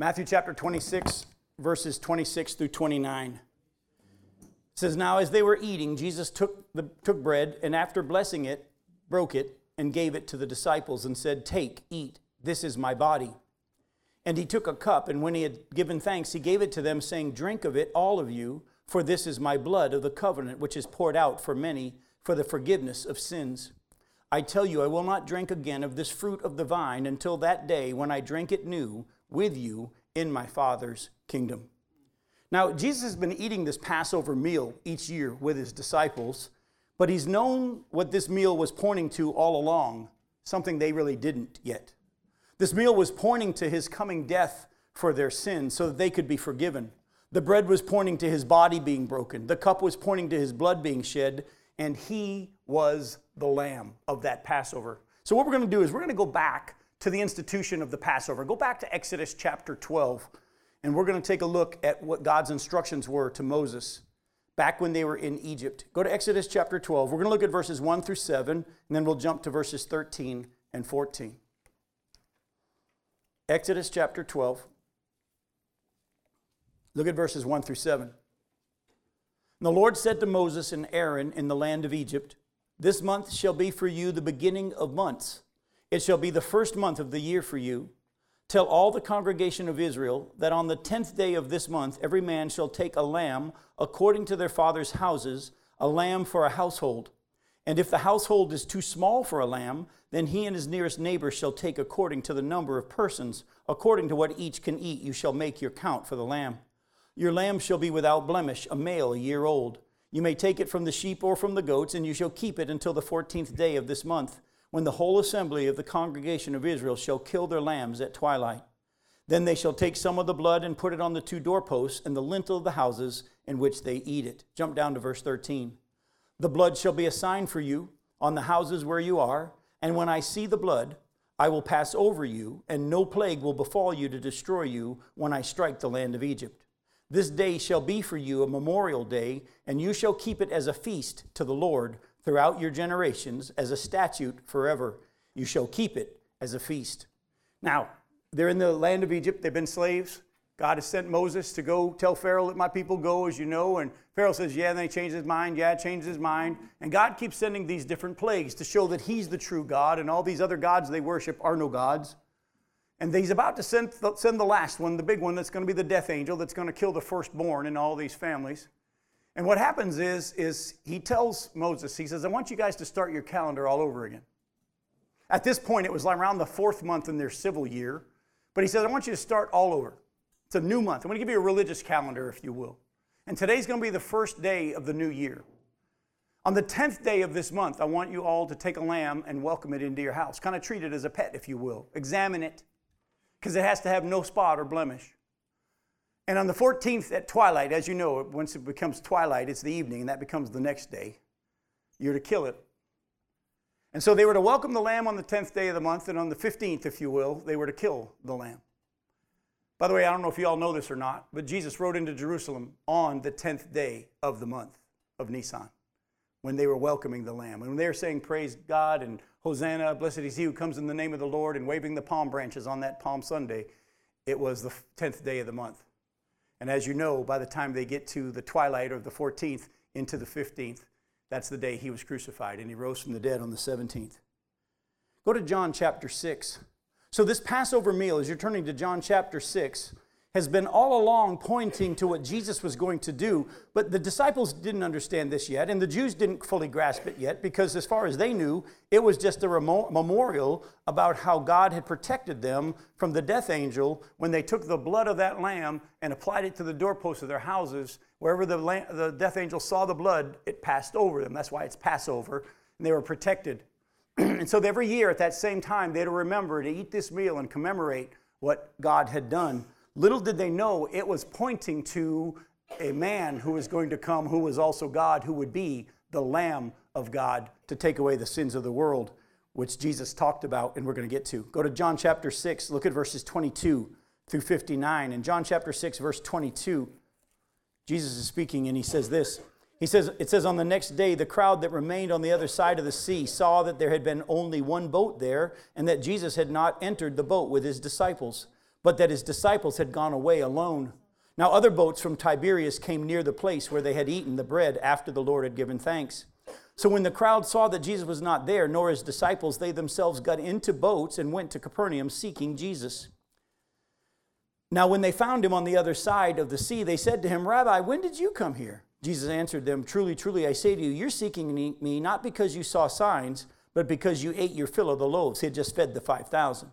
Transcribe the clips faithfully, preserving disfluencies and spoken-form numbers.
Matthew chapter twenty-six, verses twenty-six through twenty-nine. It says, "Now as they were eating, Jesus took the took bread, and after blessing it, broke it, and gave it to the disciples, and said, 'Take, eat, this is my body.' And he took a cup, and when he had given thanks, he gave it to them, saying, 'Drink of it, all of you, for this is my blood of the covenant, which is poured out for many for the forgiveness of sins. I tell you, I will not drink again of this fruit of the vine until that day when I drink it new with you in my Father's kingdom.'" Now, Jesus has been eating this Passover meal each year with his disciples, but he's known what this meal was pointing to all along, something they really didn't yet. This meal was pointing to his coming death for their sins so that they could be forgiven. The bread was pointing to his body being broken. The cup was pointing to his blood being shed. And he was the Lamb of that Passover. So what we're going to do is we're going to go back to the institution of the Passover. Go back to Exodus chapter twelve. And we're going to take a look at what God's instructions were to Moses back when they were in Egypt. Go to Exodus chapter twelve. We're going to look at verses one through seven. And then we'll jump to verses thirteen and fourteen. Exodus chapter twelve, look at verses one through seven. "And the Lord said to Moses and Aaron in the land of Egypt, 'This month shall be for you the beginning of months. It shall be the first month of the year for you. Tell all the congregation of Israel that on the tenth day of this month every man shall take a lamb according to their father's houses, a lamb for a household. And if the household is too small for a lamb, then he and his nearest neighbor shall take according to the number of persons. According to what each can eat, you shall make your count for the lamb. Your lamb shall be without blemish, a male, a year old. You may take it from the sheep or from the goats, and you shall keep it until the fourteenth day of this month, when the whole assembly of the congregation of Israel shall kill their lambs at twilight. Then they shall take some of the blood and put it on the two doorposts and the lintel of the houses in which they eat it.'" Jump down to verse thirteen. "The blood shall be a sign for you on the houses where you are, and when I see the blood, I will pass over you, and no plague will befall you to destroy you when I strike the land of Egypt. This day shall be for you a memorial day, and you shall keep it as a feast to the Lord throughout your generations, as a statute forever. You shall keep it as a feast." Now, they're in the land of Egypt. They've been slaves. God has sent Moses to go tell Pharaoh, "Let my people go, as you know." And Pharaoh says, yeah, and then he changed his mind. Yeah, changed his mind. And God keeps sending these different plagues to show that he's the true God, and all these other gods they worship are no gods. And he's about to send the, send the last one, the big one, that's going to be the death angel that's going to kill the firstborn in all these families. And what happens is, is he tells Moses, he says, "I want you guys to start your calendar all over again." At this point, it was like around the fourth month in their civil year. But he says, "I want you to start all over. It's a new month. I'm going to give you a religious calendar, if you will. And today's going to be the first day of the new year. On the tenth day of this month, I want you all to take a lamb and welcome it into your house. Kind of treat it as a pet, if you will. Examine it, because it has to have no spot or blemish. And on the fourteenth at twilight," as you know, once it becomes twilight, it's the evening, and that becomes the next day, "you're to kill it." And so they were to welcome the lamb on the tenth day of the month, and on the fifteenth, if you will, they were to kill the lamb. By the way, I don't know if you all know this or not, but Jesus rode into Jerusalem on the tenth day of the month of Nisan, when they were welcoming the Lamb. And when they were saying, "Praise God," and "Hosanna, blessed is he who comes in the name of the Lord," and waving the palm branches on that Palm Sunday, it was the tenth day of the month. And as you know, by the time they get to the twilight of the fourteenth into the fifteenth, that's the day he was crucified, and he rose from the dead on the seventeenth. Go to John chapter six. So this Passover meal, as you're turning to John chapter six, has been all along pointing to what Jesus was going to do. But the disciples didn't understand this yet, and the Jews didn't fully grasp it yet, because as far as they knew, it was just a memorial about how God had protected them from the death angel when they took the blood of that lamb and applied it to the doorposts of their houses. Wherever the, lamb, the death angel saw the blood, it passed over them. That's why it's Passover, and they were protected. And so every year at that same time, they had to remember to eat this meal and commemorate what God had done. Little did they know it was pointing to a man who was going to come, who was also God, who would be the Lamb of God to take away the sins of the world, which Jesus talked about, and we're going to get to. Go to John chapter six, look at verses twenty-two through fifty-nine. In John chapter six, verse twenty-two, Jesus is speaking, and he says this. He says, it says, "On the next day, the crowd that remained on the other side of the sea saw that there had been only one boat there, and that Jesus had not entered the boat with his disciples, but that his disciples had gone away alone. Now other boats from Tiberias came near the place where they had eaten the bread after the Lord had given thanks. So when the crowd saw that Jesus was not there, nor his disciples, they themselves got into boats and went to Capernaum seeking Jesus. Now when they found him on the other side of the sea, they said to him, "Rabbi, when did you come here?" Jesus answered them, "Truly, truly, I say to you, you're seeking me not because you saw signs, but because you ate your fill of the loaves." He had just fed the five thousand.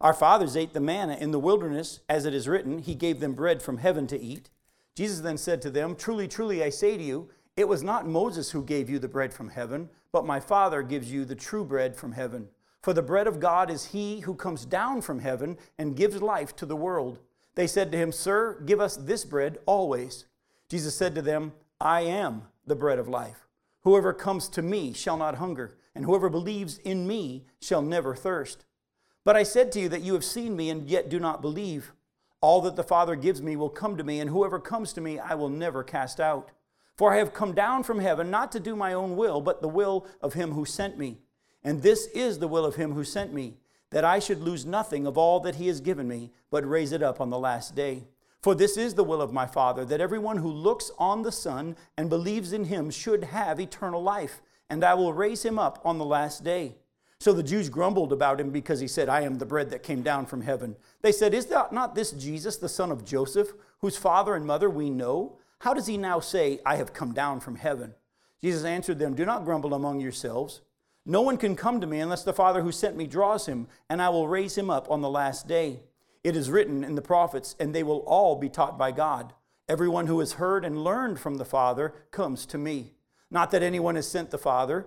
Our fathers ate the manna in the wilderness, as it is written, he gave them bread from heaven to eat." Jesus then said to them, "Truly, truly, I say to you, it was not Moses who gave you the bread from heaven, but my Father gives you the true bread from heaven. For the bread of God is he who comes down from heaven and gives life to the world." They said to him, "Sir, give us this bread always." Jesus said to them, "I am the bread of life. Whoever comes to me shall not hunger, and whoever believes in me shall never thirst. But I said to you that you have seen me and yet do not believe. All that the Father gives me will come to me, and whoever comes to me I will never cast out. For I have come down from heaven not to do my own will, but the will of him who sent me. And this is the will of him who sent me, that I should lose nothing of all that he has given me, but raise it up on the last day. For this is the will of my Father, that everyone who looks on the Son and believes in him should have eternal life, and I will raise him up on the last day." So the Jews grumbled about him because he said, "I am the bread that came down from heaven." They said, "Is not this Jesus, the son of Joseph, whose father and mother we know? How does he now say, 'I have come down from heaven'?" Jesus answered them, "Do not grumble among yourselves. No one can come to me unless the Father who sent me draws him, and I will raise him up on the last day. It is written in the prophets, and they will all be taught by God. Everyone who has heard and learned from the Father comes to me. Not that anyone has sent the Father,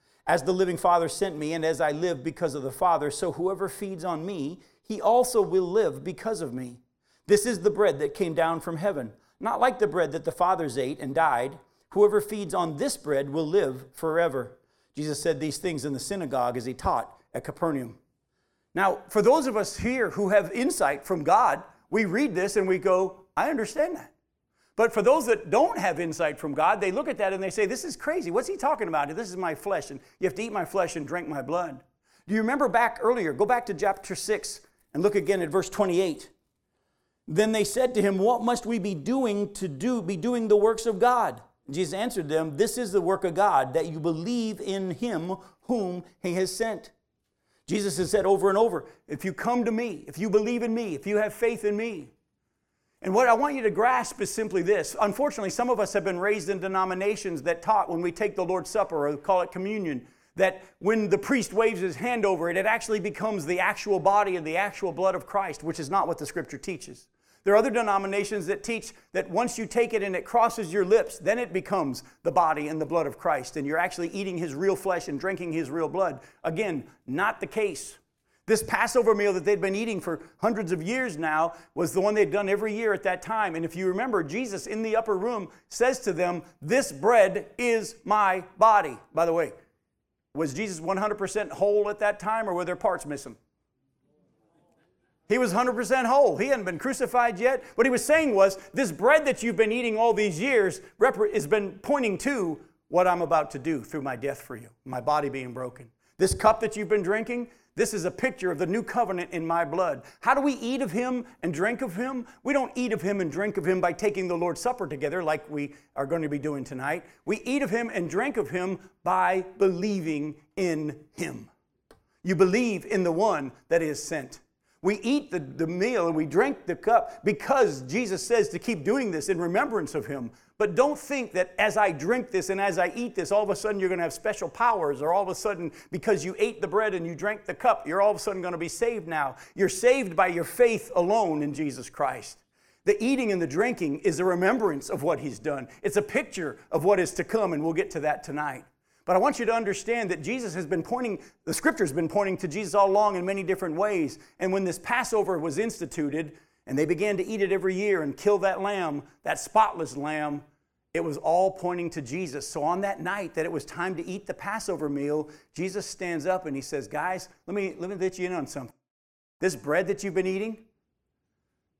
As the living Father sent me, and as I live because of the Father, so whoever feeds on me, he also will live because of me. This is the bread that came down from heaven, not like the bread that the fathers ate and died. Whoever feeds on this bread will live forever." Jesus said these things in the synagogue as he taught at Capernaum. Now, for those of us here who have insight from God, we read this and we go, "I understand that." But for those that don't have insight from God, they look at that and they say, "This is crazy. What's he talking about? This is my flesh, and you have to eat my flesh and drink my blood." Do you remember back earlier? Go back to chapter six and look again at verse twenty-eight. Then they said to him, "What must we be doing to do be doing the works of God?" Jesus answered them, "This is the work of God, that you believe in him whom he has sent." Jesus has said over and over, if you come to me, if you believe in me, if you have faith in me. And what I want you to grasp is simply this. Unfortunately, some of us have been raised in denominations that taught when we take the Lord's Supper, or call it communion, that when the priest waves his hand over it, it actually becomes the actual body and the actual blood of Christ, which is not what the Scripture teaches. There are other denominations that teach that once you take it and it crosses your lips, then it becomes the body and the blood of Christ, and you're actually eating his real flesh and drinking his real blood. Again, not the case. This Passover meal that they'd been eating for hundreds of years now was the one they'd done every year at that time. And if you remember, Jesus in the upper room says to them, "This bread is my body." By the way, was Jesus one hundred percent whole at that time, or were there parts missing? He was one hundred percent whole. He hadn't been crucified yet. What he was saying was, this bread that you've been eating all these years has been pointing to what I'm about to do through my death for you, my body being broken. This cup that you've been drinking, this is a picture of the new covenant in my blood. How do we eat of him and drink of him? We don't eat of him and drink of him by taking the Lord's Supper together like we are going to be doing tonight. We eat of him and drink of him by believing in him. You believe in the one that is sent. We eat the, the meal and we drink the cup because Jesus says to keep doing this in remembrance of him. But don't think that as I drink this and as I eat this, all of a sudden you're going to have special powers, or all of a sudden because you ate the bread and you drank the cup, you're all of a sudden going to be saved now. You're saved by your faith alone in Jesus Christ. The eating and the drinking is a remembrance of what he's done. It's a picture of what is to come, and we'll get to that tonight. But I want you to understand that Jesus has been pointing, the Scripture's been pointing to Jesus all along in many different ways. And when this Passover was instituted and they began to eat it every year and kill that lamb, that spotless lamb, it was all pointing to Jesus. So on that night that it was time to eat the Passover meal, Jesus stands up and he says, guys, let me, let me let you in on something. This bread that you've been eating,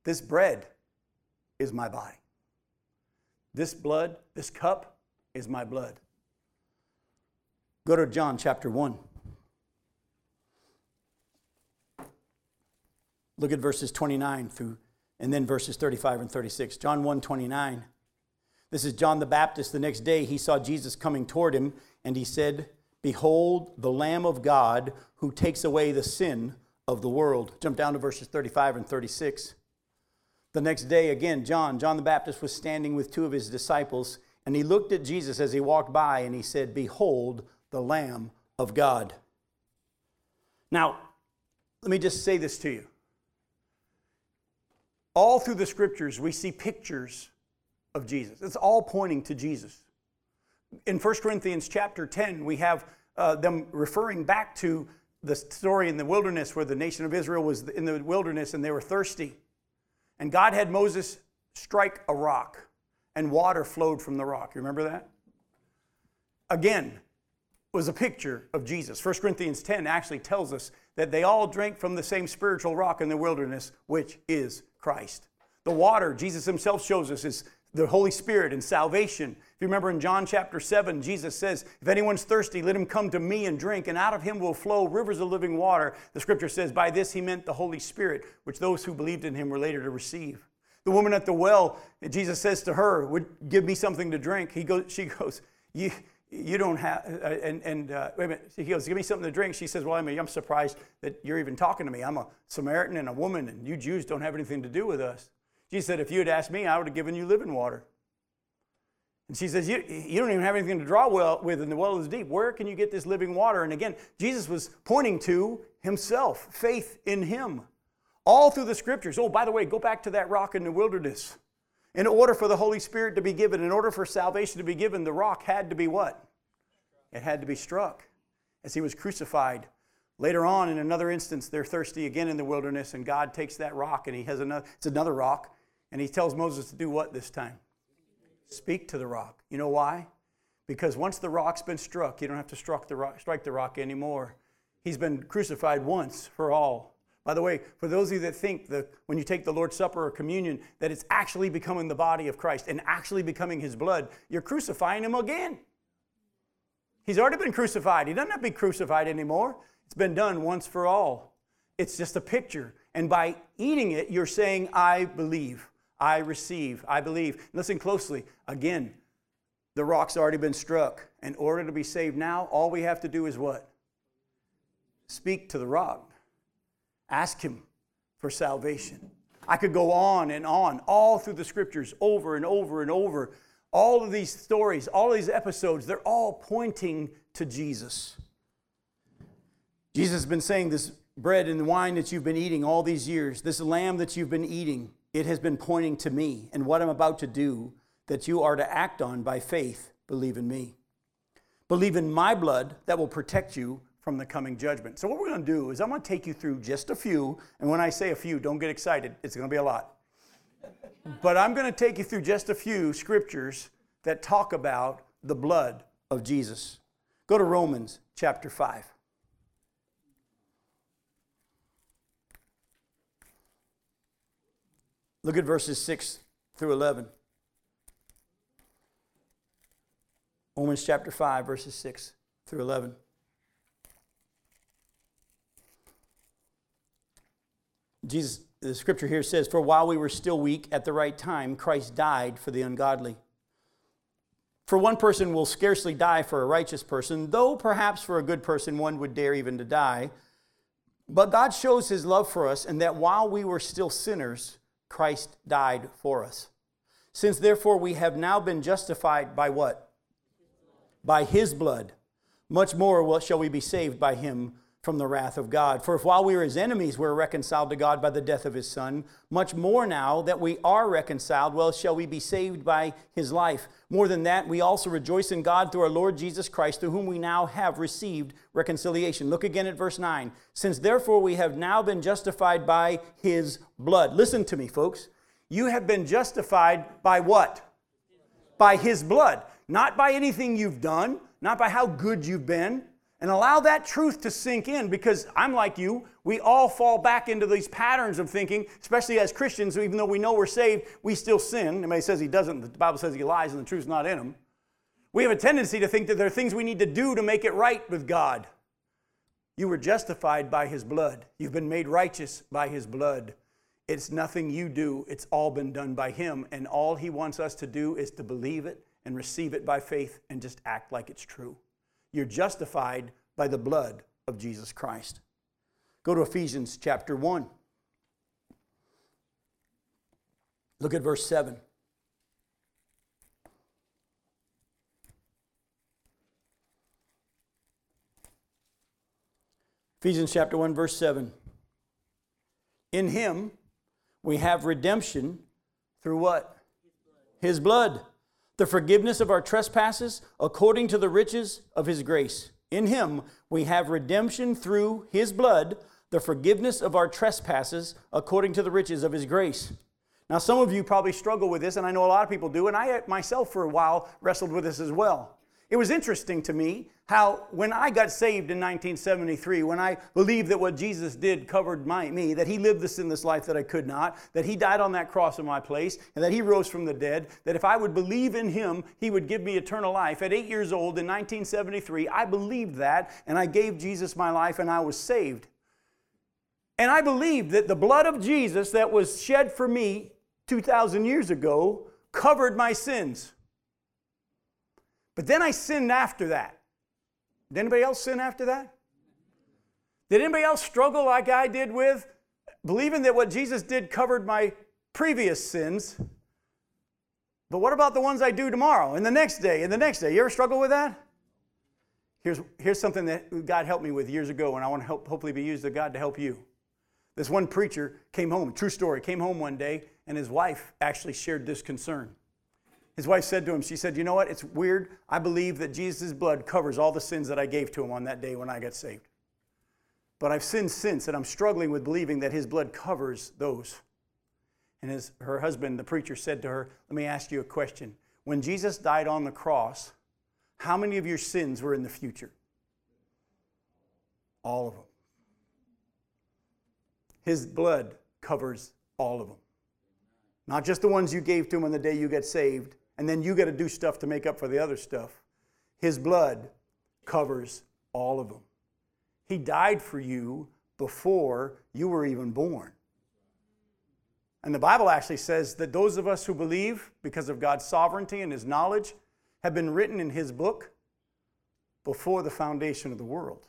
this bread is my body. This blood, this cup is my blood. Go to John chapter one. Look at verses twenty-nine through, and then verses thirty-five and thirty-six. John one twenty-nine. This is John the Baptist. The next day he saw Jesus coming toward him, and he said, behold, the Lamb of God who takes away the sin of the world. Jump down to verses thirty-five and thirty-six. The next day, again, John, John the Baptist was standing with two of his disciples, and he looked at Jesus as he walked by, and he said, behold, the Lamb of God. Now, let me just say this to you. All through the Scriptures, we see pictures of Jesus. It's all pointing to Jesus. In First Corinthians chapter ten, we have uh, them referring back to the story in the wilderness where the nation of Israel was in the wilderness and they were thirsty. And God had Moses strike a rock and water flowed from the rock. You remember that? Again, it was a picture of Jesus. First Corinthians ten actually tells us that they all drank from the same spiritual rock in the wilderness, which is Christ. The water, Jesus himself shows us, is the Holy Spirit and salvation. If you remember in John chapter seven, Jesus says, if anyone's thirsty, let him come to me and drink, and out of him will flow rivers of living water. The Scripture says, by this he meant the Holy Spirit, which those who believed in him were later to receive. The woman at the well, Jesus says to her, would give me something to drink. He goes, she goes, you, you don't have, and, and uh, wait a minute. He goes, give me something to drink. She says, well, I mean, I'm surprised that you're even talking to me. I'm a Samaritan and a woman, and you Jews don't have anything to do with us. She said, if you had asked me, I would have given you living water. And she says, you, you don't even have anything to draw well with, and the well is deep. Where can you get this living water? And again, Jesus was pointing to himself, faith in him. All through the Scriptures. Oh, by the way, go back to that rock in the wilderness. In order for the Holy Spirit to be given, in order for salvation to be given, the rock had to be what? It had to be struck as he was crucified. Later on, in another instance, they're thirsty again in the wilderness, and God takes that rock, and he has another, it's another rock. And he tells Moses to do what this time? Speak to the rock. You know why? Because once the rock's been struck, you don't have to struck the rock, strike the rock anymore. He's been crucified once for all. By the way, for those of you that think that when you take the Lord's Supper or communion, that it's actually becoming the body of Christ and actually becoming his blood, you're crucifying him again. He's already been crucified. He doesn't have to be crucified anymore. It's been done once for all. It's just a picture. And by eating it, you're saying, I believe. I receive, I believe. Listen closely. Again, the rock's already been struck. In order to be saved now, all we have to do is what? Speak to the rock. Ask him for salvation. I could go on and on, all through the Scriptures, over and over and over. All of these stories, all of these episodes, they're all pointing to Jesus. Jesus has been saying, this bread and wine that you've been eating all these years, this lamb that you've been eating, it has been pointing to me and what I'm about to do, that you are to act on by faith. Believe in me. Believe in my blood that will protect you from the coming judgment. So what we're going to do is I'm going to take you through just a few. And when I say a few, don't get excited. It's going to be a lot. But I'm going to take you through just a few Scriptures that talk about the blood of Jesus. Go to Romans chapter five. Look at verses six through eleven. Romans chapter five, verses six through eleven. Jesus, the scripture here says, "For while we were still weak, at the right time, Christ died for the ungodly. For one person will scarcely die for a righteous person, though perhaps for a good person one would dare even to die. But God shows his love for us, and that while we were still sinners, Christ died for us. Since therefore we have now been justified by what? By his blood, much more shall we be saved by him from the wrath of God. For if while we were his enemies we were reconciled to God by the death of his Son, much more now that we are reconciled, well, shall we be saved by his life. More than that, we also rejoice in God through our Lord Jesus Christ, through whom we now have received reconciliation." Look again at verse nine. "Since therefore we have now been justified by his blood." Listen to me, folks. You have been justified by what? By his blood. Not by anything you've done, not by how good you've been. And allow that truth to sink in, because I'm like you. We all fall back into these patterns of thinking, especially as Christians. Even though we know we're saved, we still sin. Nobody says he doesn't. The Bible says he lies and the truth's not in him. We have a tendency to think that there are things we need to do to make it right with God. You were justified by his blood. You've been made righteous by his blood. It's nothing you do. It's all been done by him. And all he wants us to do is to believe it and receive it by faith and just act like it's true. You're justified by the blood of Jesus Christ. Go to Ephesians chapter one. Look at verse seven. Ephesians chapter one, verse seven. "In him we have redemption through" what? "His blood. His blood. The forgiveness of our trespasses, according to the riches of his grace. In him we have redemption through his blood, the forgiveness of our trespasses, according to the riches of his grace." Now, some of you probably struggle with this, and I know a lot of people do, and I myself for a while wrestled with this as well. It was interesting to me how when I got saved in nineteen seventy-three, when I believed that what Jesus did covered my, me, that he lived this in this life that I could not, that he died on that cross in my place, and that he rose from the dead, that if I would believe in him, he would give me eternal life. At eight years old in nineteen seventy-three, I believed that, and I gave Jesus my life, and I was saved. And I believed that the blood of Jesus that was shed for me two thousand years ago covered my sins. But then I sinned after that. Did anybody else sin after that? Did anybody else struggle like I did with believing that what Jesus did covered my previous sins? But what about the ones I do tomorrow and the next day and the next day? You ever struggle with that? Here's, here's something that God helped me with years ago, and I want to help, hopefully be used of God to help you. This one preacher came home, true story, came home one day, and his wife actually shared this concern. His wife said to him, she said, "You know what, it's weird. I believe that Jesus' blood covers all the sins that I gave to him on that day when I got saved. But I've sinned since, and I'm struggling with believing that his blood covers those." And his, her husband, the preacher, said to her, "Let me ask you a question. When Jesus died on the cross, how many of your sins were in the future?" All of them. His blood covers all of them. Not just the ones you gave to him on the day you got saved, and then you got to do stuff to make up for the other stuff. His blood covers all of them. He died for you before you were even born. And the Bible actually says that those of us who believe, because of God's sovereignty and his knowledge, have been written in his book before the foundation of the world.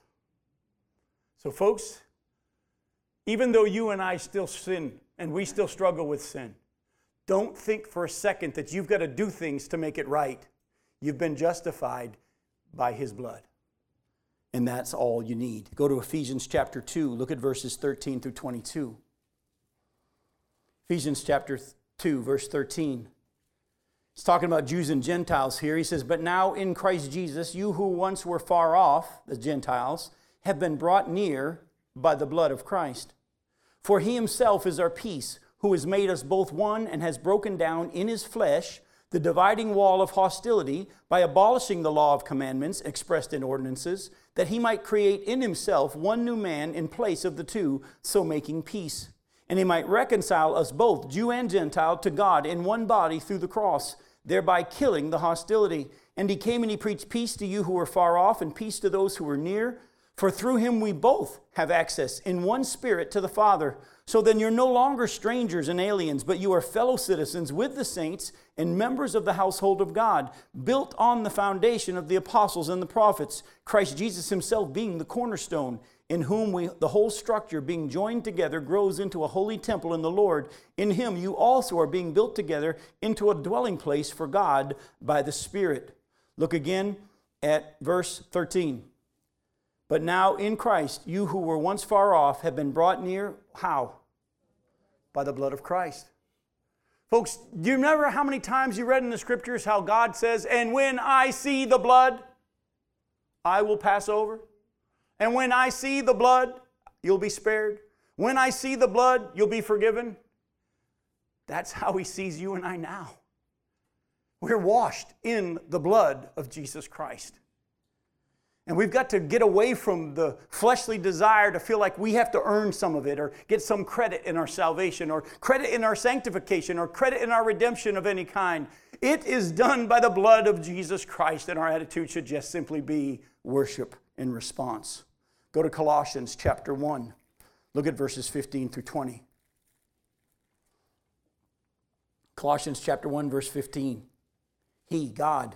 So folks, even though you and I still sin, and we still struggle with sin, don't think for a second that you've got to do things to make it right. You've been justified by his blood. And that's all you need. Go to Ephesians chapter two. Look at verses thirteen through twenty-two. Ephesians chapter two, verse thirteen. He's talking about Jews and Gentiles here. He says, "But now in Christ Jesus, you who once were far off," the Gentiles, "have been brought near by the blood of Christ. For he himself is our peace, who has made us both one and has broken down in his flesh the dividing wall of hostility by abolishing the law of commandments expressed in ordinances, that he might create in himself one new man in place of the two, so making peace, and he might reconcile us both, Jew and Gentile, to God in one body through the cross, thereby killing the hostility. And he came and he preached peace to you who were far off and peace to those who were near. For through him we both have access in one spirit to the Father. So then you're no longer strangers and aliens, but you are fellow citizens with the saints and members of the household of God, built on the foundation of the apostles and the prophets, Christ Jesus himself being the cornerstone, in whom we, the whole structure being joined together, grows into a holy temple in the Lord. In him you also are being built together into a dwelling place for God by the Spirit. Look again at verse thirteen. But now in Christ, you who were once far off have been brought near. How? By the blood of Christ. Folks, do you remember how many times you read in the Scriptures how God says, and when I see the blood, I will pass over. And when I see the blood, you'll be spared. When I see the blood, you'll be forgiven. That's how he sees you and I now. We're washed in the blood of Jesus Christ. And we've got to get away from the fleshly desire to feel like we have to earn some of it or get some credit in our salvation or credit in our sanctification or credit in our redemption of any kind. It is done by the blood of Jesus Christ, and our attitude should just simply be worship in response. Go to Colossians chapter one. Look at verses fifteen through twenty. Colossians chapter one, verse fifteen. He, God,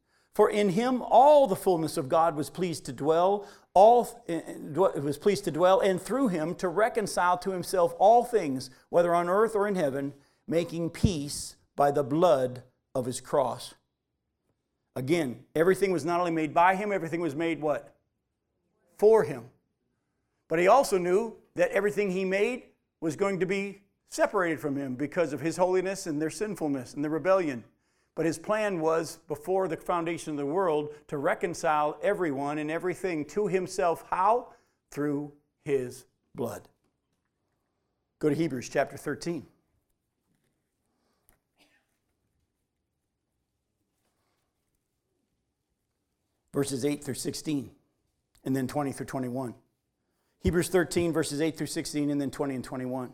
For in him all the fullness of God was pleased to dwell, all was pleased to dwell, and through him to reconcile to himself all things, whether on earth or in heaven, making peace by the blood of his cross. Again, everything was not only made by him, everything was made what? For him. But he also knew that everything he made was going to be separated from him because of his holiness and their sinfulness and their rebellion. But his plan was, before the foundation of the world, to reconcile everyone and everything to himself. How? Through his blood. Go to Hebrews chapter thirteen. Verses eight through sixteen, and then twenty through twenty-one. Hebrews thirteen, verses eight through sixteen, and then twenty and twenty-one.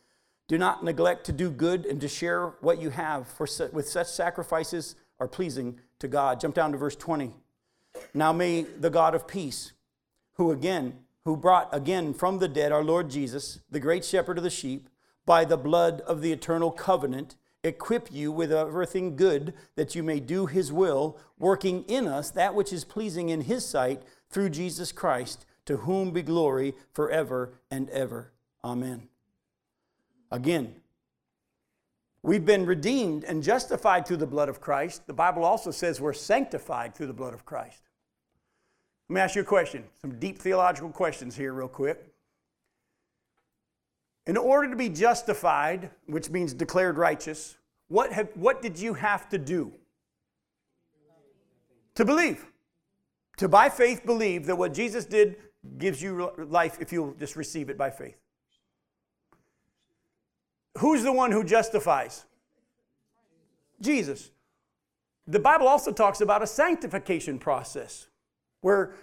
Do not neglect to do good and to share what you have, for with such sacrifices are pleasing to God. Jump down to verse twenty. Now may the God of peace, who again, who brought again from the dead our Lord Jesus, the great shepherd of the sheep, by the blood of the eternal covenant, equip you with everything good that you may do his will, working in us that which is pleasing in his sight through Jesus Christ, to whom be glory forever and ever. Amen. Again, we've been redeemed and justified through the blood of Christ. The Bible also says we're sanctified through the blood of Christ. Let me ask you a question, some deep theological questions here real quick. In order to be justified, which means declared righteous, what, have, what did you have to do? To believe. To, by faith, believe that what Jesus did gives you life if you'll just receive it by faith. Who's the one who justifies? Jesus. The Bible also talks about a sanctification process where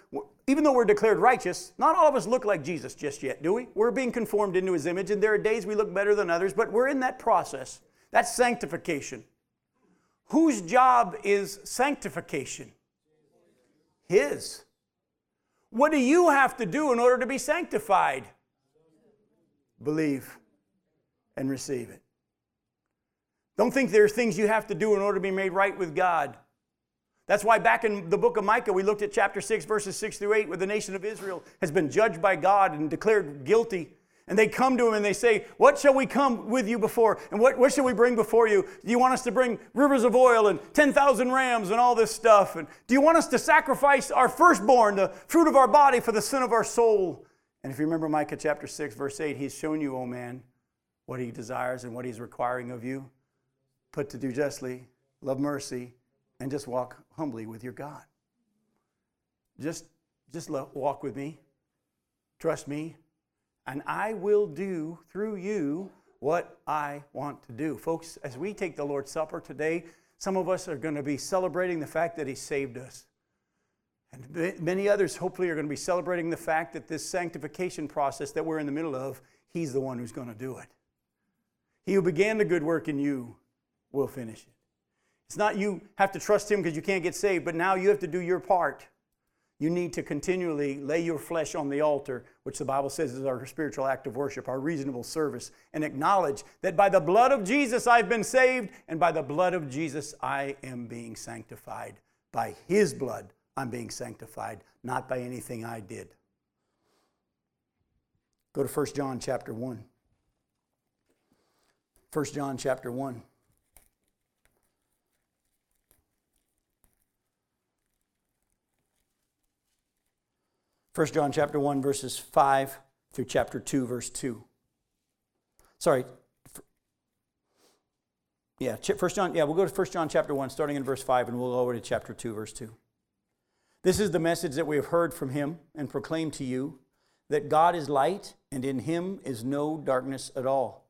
even though we're declared righteous, not all of us look like Jesus just yet, do we? We're being conformed into His image, and there are days we look better than others, but we're in that process. That's sanctification. Whose job is sanctification? His. What do you have to do in order to be sanctified? Believe and receive it. Don't think there are things you have to do in order to be made right with God. That's why back in the book of Micah, we looked at chapter six, verses six through eight, where the nation of Israel has been judged by God and declared guilty. And they come to Him and they say, what shall we come with you before? And what, what shall we bring before you? Do you want us to bring rivers of oil and ten thousand rams and all this stuff? And do you want us to sacrifice our firstborn, the fruit of our body, for the sin of our soul? And if you remember Micah chapter six, verse eight, He's shown you, O man, what He desires and what He's requiring of you. Put to do justly, love mercy, and just walk humbly with your God. Just, just lo- walk with me. Trust me. And I will do through you what I want to do. Folks, as we take the Lord's Supper today, some of us are going to be celebrating the fact that He saved us. And many others hopefully are going to be celebrating the fact that this sanctification process that we're in the middle of, He's the one who's going to do it. He who began the good work in you will finish it. It's not you have to trust Him because you can't get saved, but now you have to do your part. You need to continually lay your flesh on the altar, which the Bible says is our spiritual act of worship, our reasonable service, and acknowledge that by the blood of Jesus I've been saved, and by the blood of Jesus I am being sanctified. By His blood I'm being sanctified, not by anything I did. Go to First John chapter one. First John chapter one. First John chapter one, verses five through chapter two, verse two. Sorry. Yeah, First John, yeah, we'll go to First John chapter one, starting in verse five, and we'll go over to chapter two, verse two. This is the message that we have heard from Him and proclaimed to you, that God is light, and in Him is no darkness at all.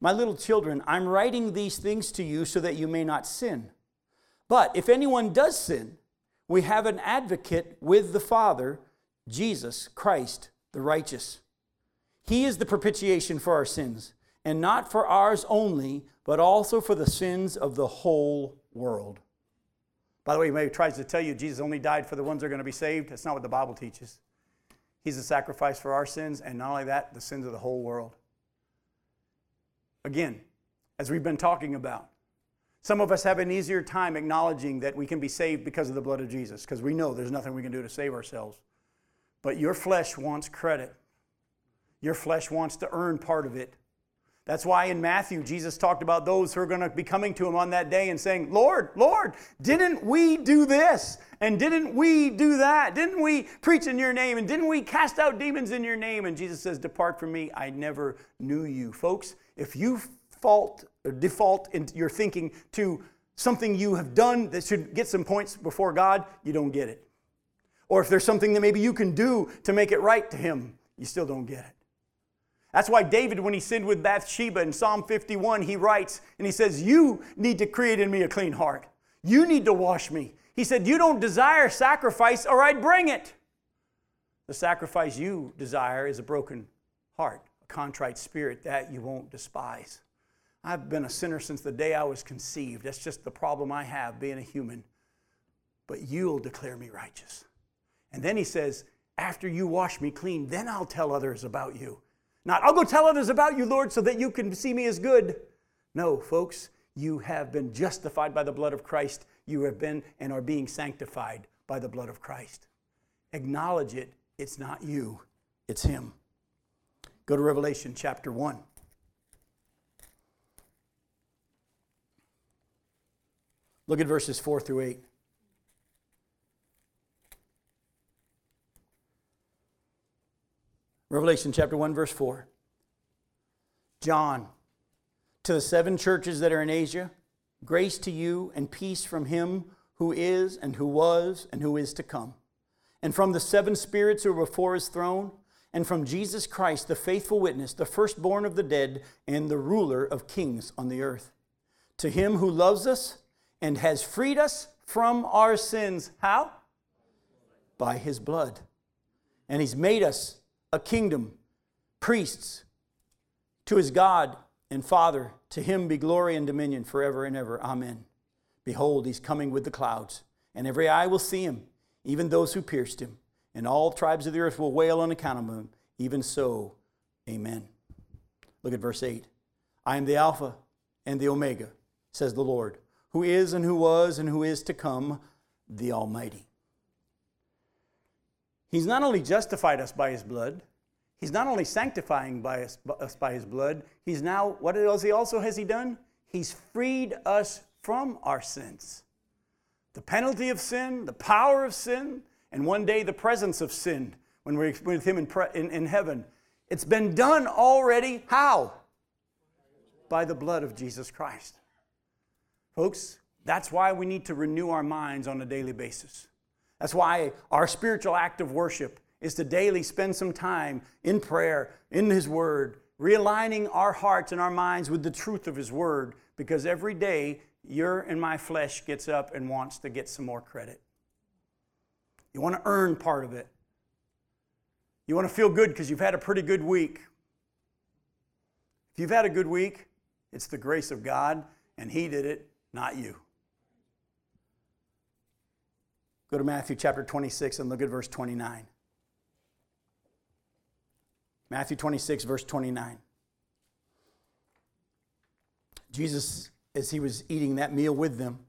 My little children, I'm writing these things to you so that you may not sin. But if anyone does sin, we have an advocate with the Father, Jesus Christ, the righteous. He is the propitiation for our sins, and not for ours only, but also for the sins of the whole world. By the way, he maybe tries to tell you Jesus only died for the ones that are going to be saved. That's not what the Bible teaches. He's a sacrifice for our sins, and not only that, the sins of the whole world. Again, as we've been talking about, some of us have an easier time acknowledging that we can be saved because of the blood of Jesus, because we know there's nothing we can do to save ourselves. But your flesh wants credit. Your flesh wants to earn part of it. That's why in Matthew, Jesus talked about those who are going to be coming to Him on that day and saying, Lord, Lord, didn't we do this? And didn't we do that? Didn't we preach in your name? And didn't we cast out demons in your name? And Jesus says, depart from me, I never knew you. Folks, if you fault or default in your thinking to something you have done that should get some points before God, you don't get it. Or if there's something that maybe you can do to make it right to Him, you still don't get it. That's why David, when he sinned with Bathsheba in Psalm fifty-one, he writes and he says, you need to create in me a clean heart. You need to wash me. He said, you don't desire sacrifice or I'd bring it. The sacrifice you desire is a broken heart, a contrite spirit that you won't despise. I've been a sinner since the day I was conceived. That's just the problem I have, being a human. But you'll declare me righteous. And then he says, after you wash me clean, then I'll tell others about you. Not, I'll go tell others about you, Lord, so that you can see me as good. No, folks, you have been justified by the blood of Christ. You have been and are being sanctified by the blood of Christ. Acknowledge it. It's not you. It's Him. Go to Revelation chapter one. Look at verses four through eight. Revelation chapter one, verse four. John, to the seven churches that are in Asia, grace to you and peace from him who is and who was and who is to come, and from the seven spirits who are before his throne, and from Jesus Christ, the faithful witness, the firstborn of the dead, and the ruler of kings on the earth. To him who loves us and has freed us from our sins. How? By his blood. And he's made us a kingdom, priests, to his God and Father. To him be glory and dominion forever and ever. Amen. Behold, he's coming with the clouds, and every eye will see him, even those who pierced him. And all tribes of the earth will wail on account of him. Even so, amen. Look at verse eight. I am the Alpha and the Omega, says the Lord, who is and who was and who is to come, the Almighty. He's not only justified us by his blood, he's not only sanctifying by us, by us by his blood, he's now, what else he also has he done? He's freed us from our sins. The penalty of sin, the power of sin, and one day the presence of sin when we're with him in, pre, in, in heaven. It's been done already. How? By the blood of Jesus Christ. Folks, that's why we need to renew our minds on a daily basis. That's why our spiritual act of worship is to daily spend some time in prayer, in his word, realigning our hearts and our minds with the truth of his word, because every day your and my flesh gets up and wants to get some more credit. You want to earn part of it. You want to feel good because you've had a pretty good week. If you've had a good week, it's the grace of God, and he did it, not you. Go to Matthew chapter twenty-six and look at verse twenty-nine. Matthew twenty-six, verse twenty-nine. Jesus, as he was eating that meal with them,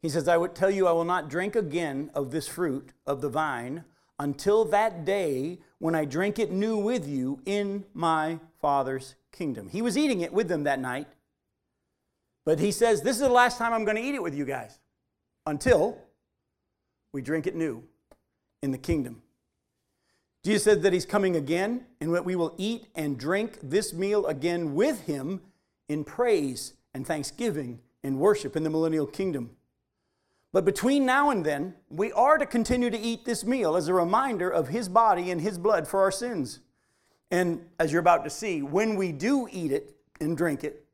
he says, I would tell you I will not drink again of this fruit of the vine until that day when I drink it new with you in my Father's kingdom. He was eating it with them that night. But he says, this is the last time I'm going to eat it with you guys until we drink it new in the kingdom. Jesus said that he's coming again and that we will eat and drink this meal again with him in praise and thanksgiving and worship in the millennial kingdom. But between now and then, we are to continue to eat this meal as a reminder of his body and his blood for our sins. And as you're about to see, when we do eat it and drink it,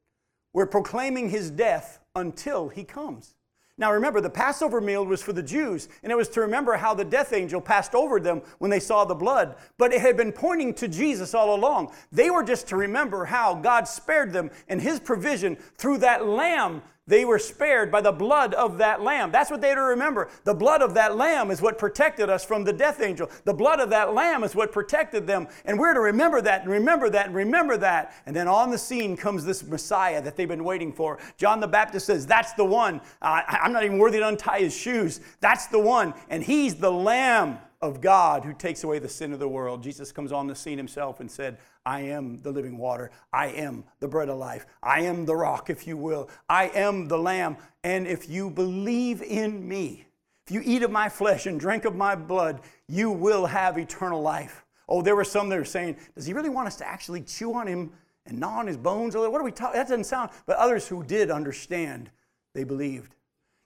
we're proclaiming his death until he comes. Now remember, the Passover meal was for the Jews, and it was to remember how the death angel passed over them when they saw the blood. But it had been pointing to Jesus all along. They were just to remember how God spared them and his provision through that lamb. They were spared by the blood of that lamb. That's what they had to remember. The blood of that lamb is what protected us from the death angel. The blood of that lamb is what protected them. And we're to remember that and remember that and remember that. And then on the scene comes this Messiah that they've been waiting for. John the Baptist says, that's the one. Uh, I'm not even worthy to untie his shoes. That's the one. And he's the Lamb of God who takes away the sin of the world. Jesus comes on the scene himself and said, I am the living water. I am the bread of life. I am the rock, if you will. I am the Lamb. And if you believe in me, if you eat of my flesh and drink of my blood, you will have eternal life. Oh, there were some that were saying, does he really want us to actually chew on him and gnaw on his bones? What are we talking? That doesn't sound. But others who did understand, they believed.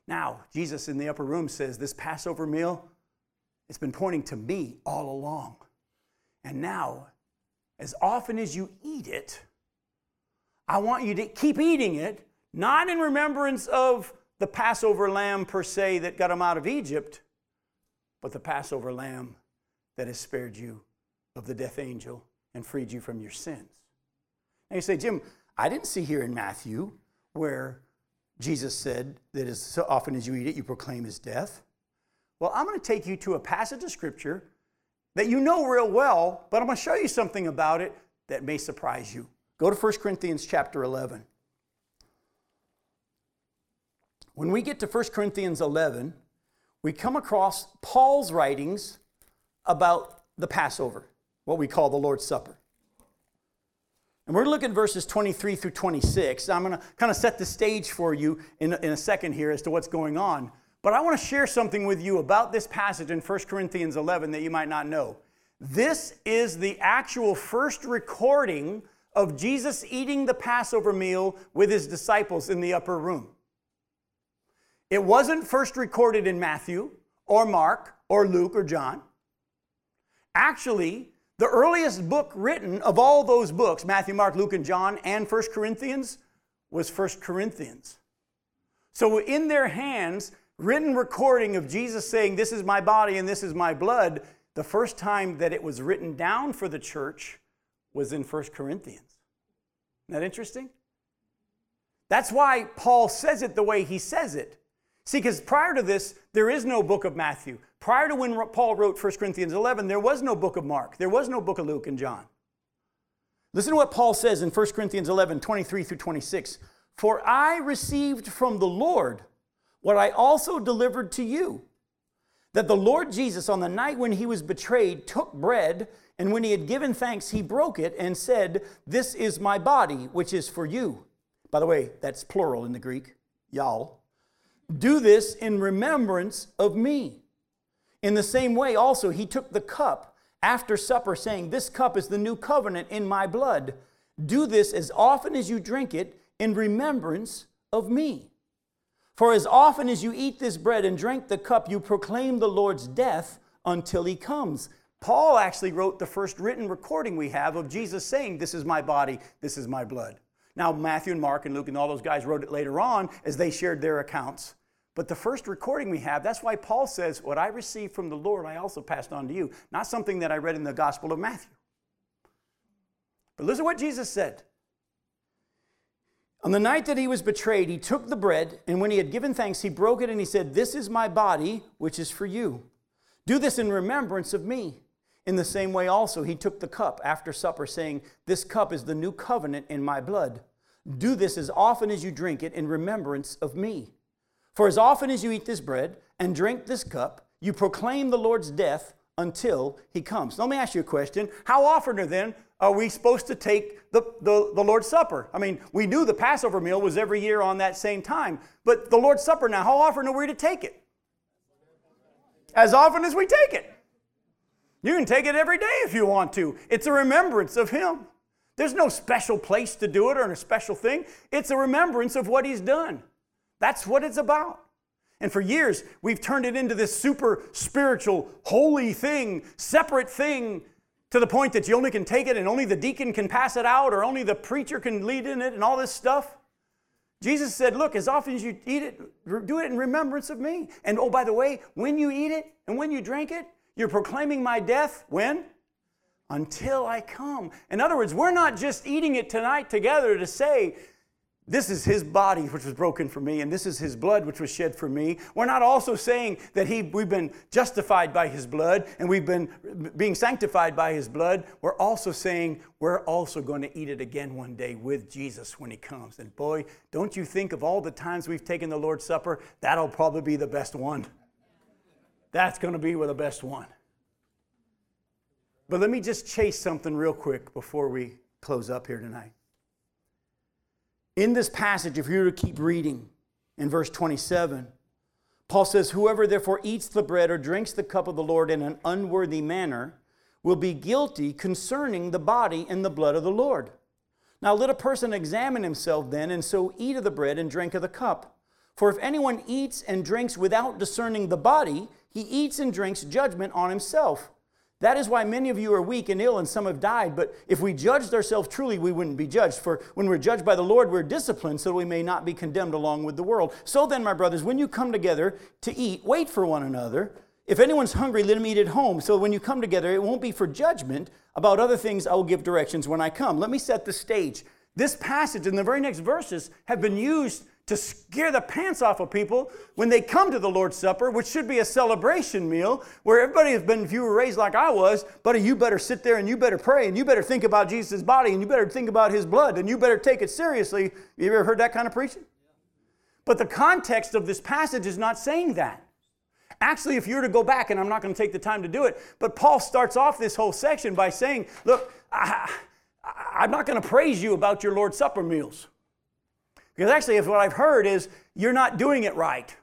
Now, Jesus in the upper room says, this Passover meal, it's been pointing to me all along. And now, as often as you eat it, I want you to keep eating it, not in remembrance of the Passover lamb per se that got them out of Egypt, but the Passover lamb that has spared you of the death angel and freed you from your sins. Now you say, Jim, I didn't see here in Matthew where Jesus said that as often as you eat it, you proclaim his death. Well, I'm going to take you to a passage of Scripture that you know real well, but I'm going to show you something about it that may surprise you. Go to First Corinthians chapter eleven. When we get to First Corinthians eleven, we come across Paul's writings about the Passover, what we call the Lord's Supper. And we're looking at verses twenty-three through twenty-six. I'm going to kind of set the stage for you in, in a second here as to what's going on. But I want to share something with you about this passage in First Corinthians eleven that you might not know. This is the actual first recording of Jesus eating the Passover meal with his disciples in the upper room. It wasn't first recorded in Matthew or Mark or Luke or John. Actually, the earliest book written of all those books, Matthew, Mark, Luke, and John, and First Corinthians, was First Corinthians. So in their hands, written recording of Jesus saying, "This is my body and this is my blood," the first time that it was written down for the church was in First Corinthians. Isn't that interesting? That's why Paul says it the way he says it. See, because prior to this, there is no book of Matthew. Prior to when Paul wrote First Corinthians eleven, there was no book of Mark. There was no book of Luke and John. Listen to what Paul says in First Corinthians eleven, twenty-three through twenty-six. "For I received from the Lord what I also delivered to you, that the Lord Jesus, on the night when he was betrayed, took bread, and when he had given thanks, he broke it and said, 'This is my body, which is for you.'" By the way, that's plural in the Greek, y'all. "Do this in remembrance of me. In the same way also he took the cup after supper, saying, 'This cup is the new covenant in my blood. Do this as often as you drink it in remembrance of me. For as often as you eat this bread and drink the cup, you proclaim the Lord's death until he comes." Paul actually wrote the first written recording we have of Jesus saying, "This is my body, this is my blood." Now, Matthew and Mark and Luke and all those guys wrote it later on as they shared their accounts. But the first recording we have, that's why Paul says, "What I received from the Lord, I also passed on to you." Not something that I read in the Gospel of Matthew. But listen to what Jesus said. "On the night that he was betrayed, he took the bread, and when he had given thanks, he broke it, and he said, 'This is my body, which is for you. Do this in remembrance of me.' In the same way also, he took the cup after supper, saying, 'This cup is the new covenant in my blood. Do this as often as you drink it in remembrance of me. For as often as you eat this bread and drink this cup, you proclaim the Lord's death until he comes.'" Now, let me ask you a question. How often are then are we supposed to take the, the, the Lord's Supper? I mean, we knew the Passover meal was every year on that same time. But the Lord's Supper now, how often are we to take it? As often as we take it. You can take it every day if you want to. It's a remembrance of him. There's no special place to do it or a special thing. It's a remembrance of what he's done. That's what it's about. And for years, we've turned it into this super spiritual, holy thing, separate thing, to the point that you only can take it and only the deacon can pass it out or only the preacher can lead in it and all this stuff. Jesus said, look, as often as you eat it, do it in remembrance of me. And oh, by the way, when you eat it and when you drink it, you're proclaiming my death. When? Until I come. In other words, we're not just eating it tonight together to say, this is his body which was broken for me, and this is his blood which was shed for me. We're not also saying that he, we've been justified by his blood and we've been being sanctified by his blood. We're also saying we're also going to eat it again one day with Jesus when he comes. And boy, don't you think of all the times we've taken the Lord's Supper, that'll probably be the best one. That's going to be the best one. But let me just chase something real quick before we close up here tonight. In this passage, if you were to keep reading in verse twenty-seven, Paul says, "Whoever therefore eats the bread or drinks the cup of the Lord in an unworthy manner will be guilty concerning the body and the blood of the Lord. Now let a person examine himself then, and so eat of the bread and drink of the cup. For if anyone eats and drinks without discerning the body, he eats and drinks judgment on himself. That is why many of you are weak and ill, and some have died. But if we judged ourselves truly, we wouldn't be judged. For when we're judged by the Lord, we're disciplined so that we may not be condemned along with the world. So then, my brothers, when you come together to eat, wait for one another. If anyone's hungry, let him eat at home. So when you come together, it won't be for judgment. About other things, I will give directions when I come." Let me set the stage. This passage and the very next verses have been used to scare the pants off of people when they come to the Lord's Supper, which should be a celebration meal where everybody has been, if you were raised like I was, buddy, you better sit there and you better pray and you better think about Jesus' body and you better think about his blood and you better take it seriously. You ever heard that kind of preaching? But the context of this passage is not saying that. Actually, if you were to go back, and I'm not going to take the time to do it, but Paul starts off this whole section by saying, look, I, I'm not going to praise you about your Lord's Supper meals. Because actually, if what I've heard is you're not doing it right.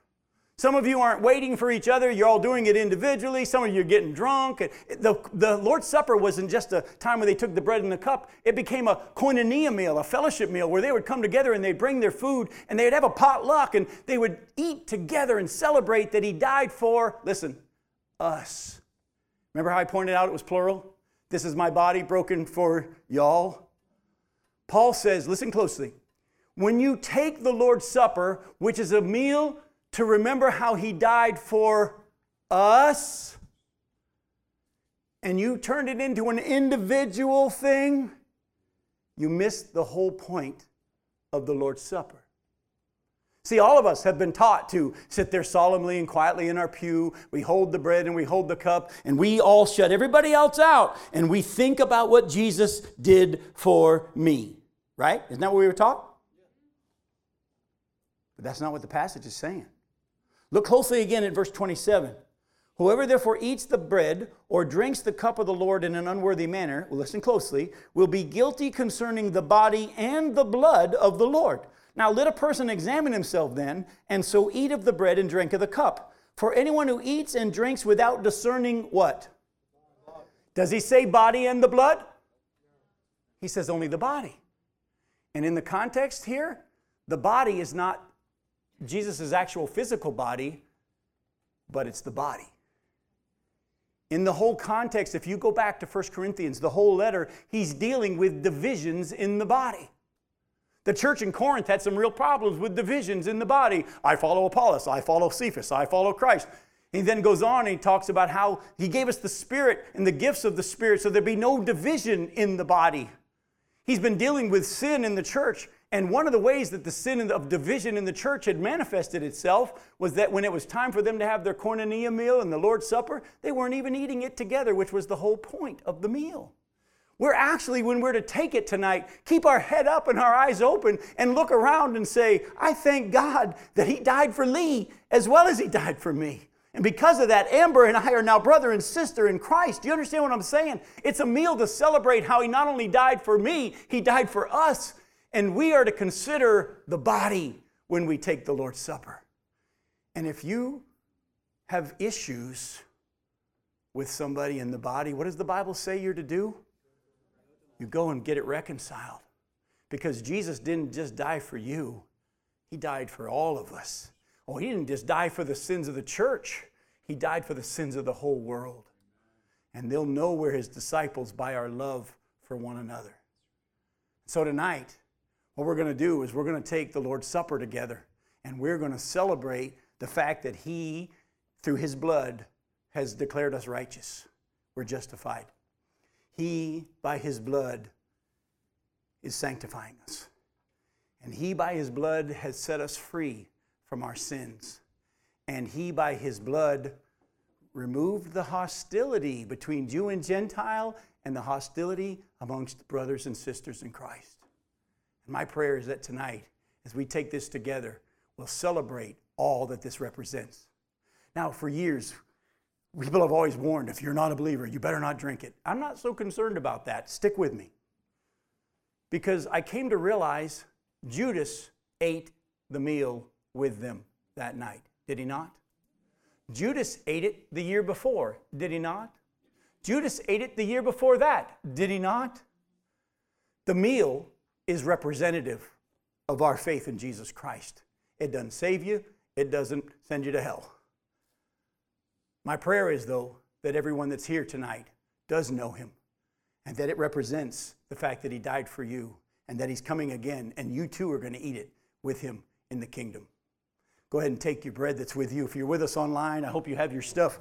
Some of you aren't waiting for each other. You're all doing it individually. Some of you are getting drunk. The, the Lord's Supper wasn't just a time where they took the bread and the cup. It became a koinonia meal, a fellowship meal, where they would come together and they'd bring their food and they'd have a potluck and they would eat together and celebrate that He died for, listen, us. Remember how I pointed out it was plural? This is my body broken for y'all. Paul says, listen closely, when you take the Lord's Supper, which is a meal to remember how He died for us, and you turned it into an individual thing, you missed the whole point of the Lord's Supper. See, all of us have been taught to sit there solemnly and quietly in our pew. We hold the bread and we hold the cup, and we all shut everybody else out, and we think about what Jesus did for me. Right? Isn't that what we were taught? But that's not what the passage is saying. Look closely again at verse twenty-seven. Whoever therefore eats the bread or drinks the cup of the Lord in an unworthy manner, well, listen closely, will be guilty concerning the body and the blood of the Lord. Now let a person examine himself then, and so eat of the bread and drink of the cup. For anyone who eats and drinks without discerning what? Does he say body and the blood? He says only the body. And in the context here, the body is not Jesus' actual physical body, but it's the body. In the whole context, if you go back to First Corinthians, the whole letter, he's dealing with divisions in the body. The church in Corinth had some real problems with divisions in the body. I follow Apollos, I follow Cephas, I follow Christ. He then goes on and he talks about how he gave us the Spirit and the gifts of the Spirit so there'd be no division in the body. He's been dealing with sin in the church. And one of the ways that the sin of division in the church had manifested itself was that when it was time for them to have their koinonia meal and the Lord's Supper, they weren't even eating it together, which was the whole point of the meal. We're actually, when we're to take it tonight, keep our head up and our eyes open and look around and say, I thank God that He died for Lee as well as He died for me. And because of that, Amber and I are now brother and sister in Christ. Do you understand what I'm saying? It's a meal to celebrate how He not only died for me, He died for us. And we are to consider the body when we take the Lord's Supper. And if you have issues with somebody in the body, what does the Bible say you're to do? You go and get it reconciled. Because Jesus didn't just die for you. He died for all of us. Oh, He didn't just die for the sins of the church. He died for the sins of the whole world. And they'll know we're His disciples by our love for one another. So tonight, what we're going to do is we're going to take the Lord's Supper together, and we're going to celebrate the fact that He, through His blood, has declared us righteous. We're justified. He, by His blood, is sanctifying us. And He, by His blood, has set us free from our sins. And He, by His blood, removed the hostility between Jew and Gentile and the hostility amongst brothers and sisters in Christ. My prayer is that tonight, as we take this together, we'll celebrate all that this represents. Now, for years, people have always warned, if you're not a believer, you better not drink it. I'm not so concerned about that. Stick with me. Because I came to realize Judas ate the meal with them that night. Did he not? Judas ate it the year before. Did he not? Judas ate it the year before that. Did he not? The meal is representative of our faith in Jesus Christ. It doesn't save you. It doesn't send you to hell. My prayer is, though, that everyone that's here tonight does know Him and that it represents the fact that He died for you and that He's coming again, and you too are going to eat it with Him in the kingdom. Go ahead and take your bread that's with you. If you're with us online, I hope you have your stuff.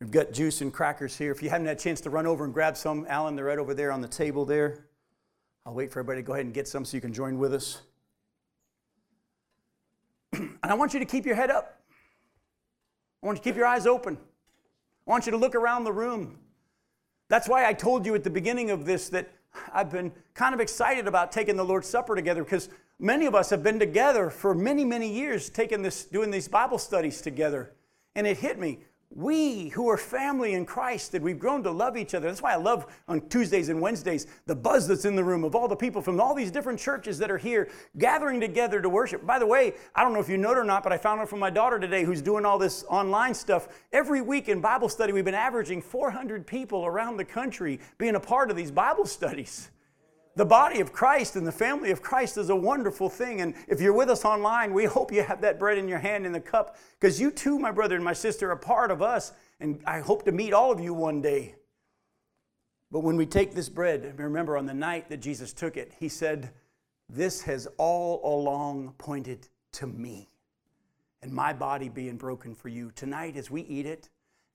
We've got juice and crackers here. If you haven't had a chance to run over and grab some, Alan, they're right over there on the table there. I'll wait for everybody to go ahead and get some so you can join with us. And I want you to keep your head up. I want you to keep your eyes open. I want you to look around the room. That's why I told you at the beginning of this that I've been kind of excited about taking the Lord's Supper together, because many of us have been together for many, many years taking this, doing these Bible studies together. And it hit me. We who are family in Christ, that we've grown to love each other. That's why I love on Tuesdays and Wednesdays the buzz that's in the room of all the people from all these different churches that are here gathering together to worship. By the way, I don't know if you know it or not, but I found out from my daughter today who's doing all this online stuff. Every week in Bible study, we've been averaging four hundred people around the country being a part of these Bible studies. The body of Christ and the family of Christ is a wonderful thing. And if you're with us online, we hope you have that bread in your hand and the cup, because you too, my brother and my sister, are part of us. And I hope to meet all of you one day. But when we take this bread, remember on the night that Jesus took it, he said, "This has all along pointed to me and my body being broken for you." Tonight, as we eat it,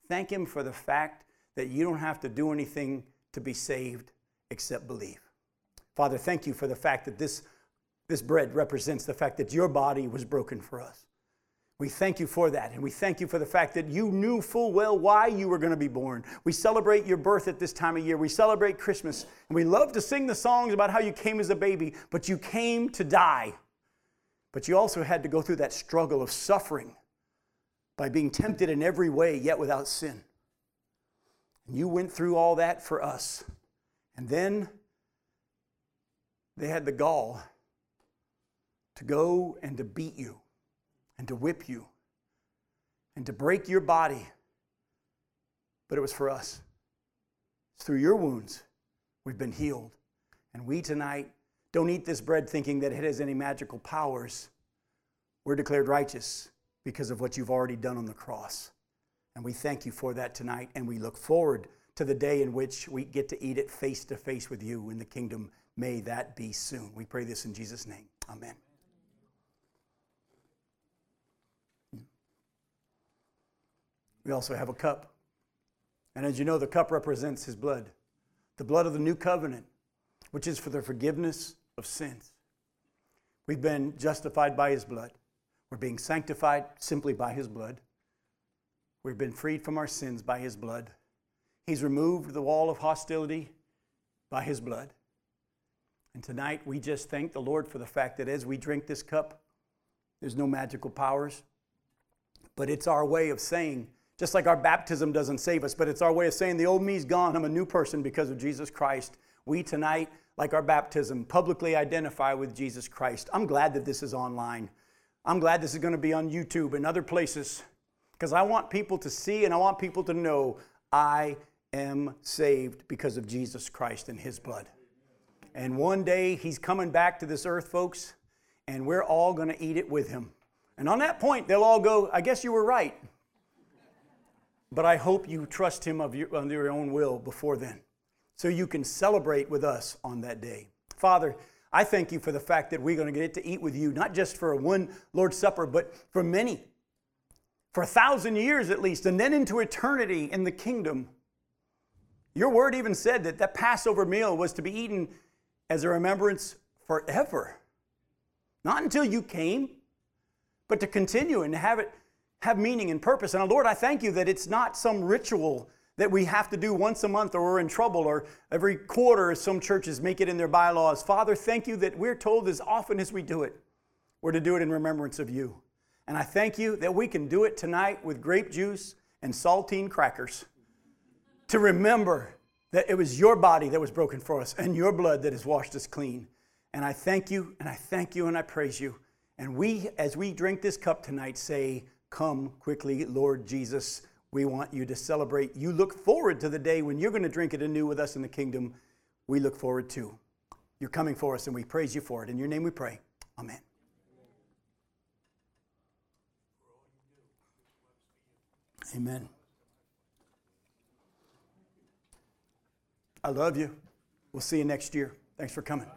thank him for the fact that you don't have to do anything to be saved except believe. Father, thank you for the fact that this, this bread represents the fact that your body was broken for us. We thank you for that, and we thank you for the fact that you knew full well why you were going to be born. We celebrate your birth at this time of year. We celebrate Christmas, and we love to sing the songs about how you came as a baby, but you came to die. But you also had to go through that struggle of suffering by being tempted in every way, yet without sin. And you went through all that for us. And then they had the gall to go and to beat you and to whip you and to break your body. But it was for us. It's through your wounds we've been healed. And we tonight don't eat this bread thinking that it has any magical powers. We're declared righteous because of what you've already done on the cross. And we thank you for that tonight. And we look forward to the day in which we get to eat it face to face with you in the kingdom. May that be soon. We pray this in Jesus' name. Amen. We also have a cup. And as you know, the cup represents his blood, the blood of the new covenant, which is for the forgiveness of sins. We've been justified by his blood. We're being sanctified simply by his blood. We've been freed from our sins by his blood. He's removed the wall of hostility by his blood. And tonight, we just thank the Lord for the fact that as we drink this cup, there's no magical powers. But it's our way of saying, just like our baptism doesn't save us, but it's our way of saying the old me's gone. I'm a new person because of Jesus Christ. We tonight, like our baptism, publicly identify with Jesus Christ. I'm glad that this is online. I'm glad this is going to be on YouTube and other places, because I want people to see and I want people to know I am saved because of Jesus Christ and his blood. And one day he's coming back to this earth, folks, and we're all going to eat it with him. And on that point, they'll all go, "I guess you were right." But I hope you trust him of your, of your own will before then, so you can celebrate with us on that day. Father, I thank you for the fact that we're going to get to eat with you, not just for one Lord's Supper, but for many, for a thousand years at least, and then into eternity in the kingdom. Your word even said that that Passover meal was to be eaten as a remembrance forever. Not until you came, but to continue and have it have meaning and purpose. And Lord, I thank you that it's not some ritual that we have to do once a month or we're in trouble, or every quarter as some churches make it in their bylaws. Father, thank you that we're told as often as we do it, we're to do it in remembrance of you. And I thank you that we can do it tonight with grape juice and saltine crackers to remember that it was your body that was broken for us and your blood that has washed us clean. And I thank you, and I thank you, and I praise you. And we, as we drink this cup tonight, say, "Come quickly, Lord Jesus." We want you to celebrate. You look forward to the day when you're going to drink it anew with us in the kingdom. We look forward to. You're coming for us, and we praise you for it. In your name we pray. Amen. Amen. I love you. We'll see you next year. Thanks for coming.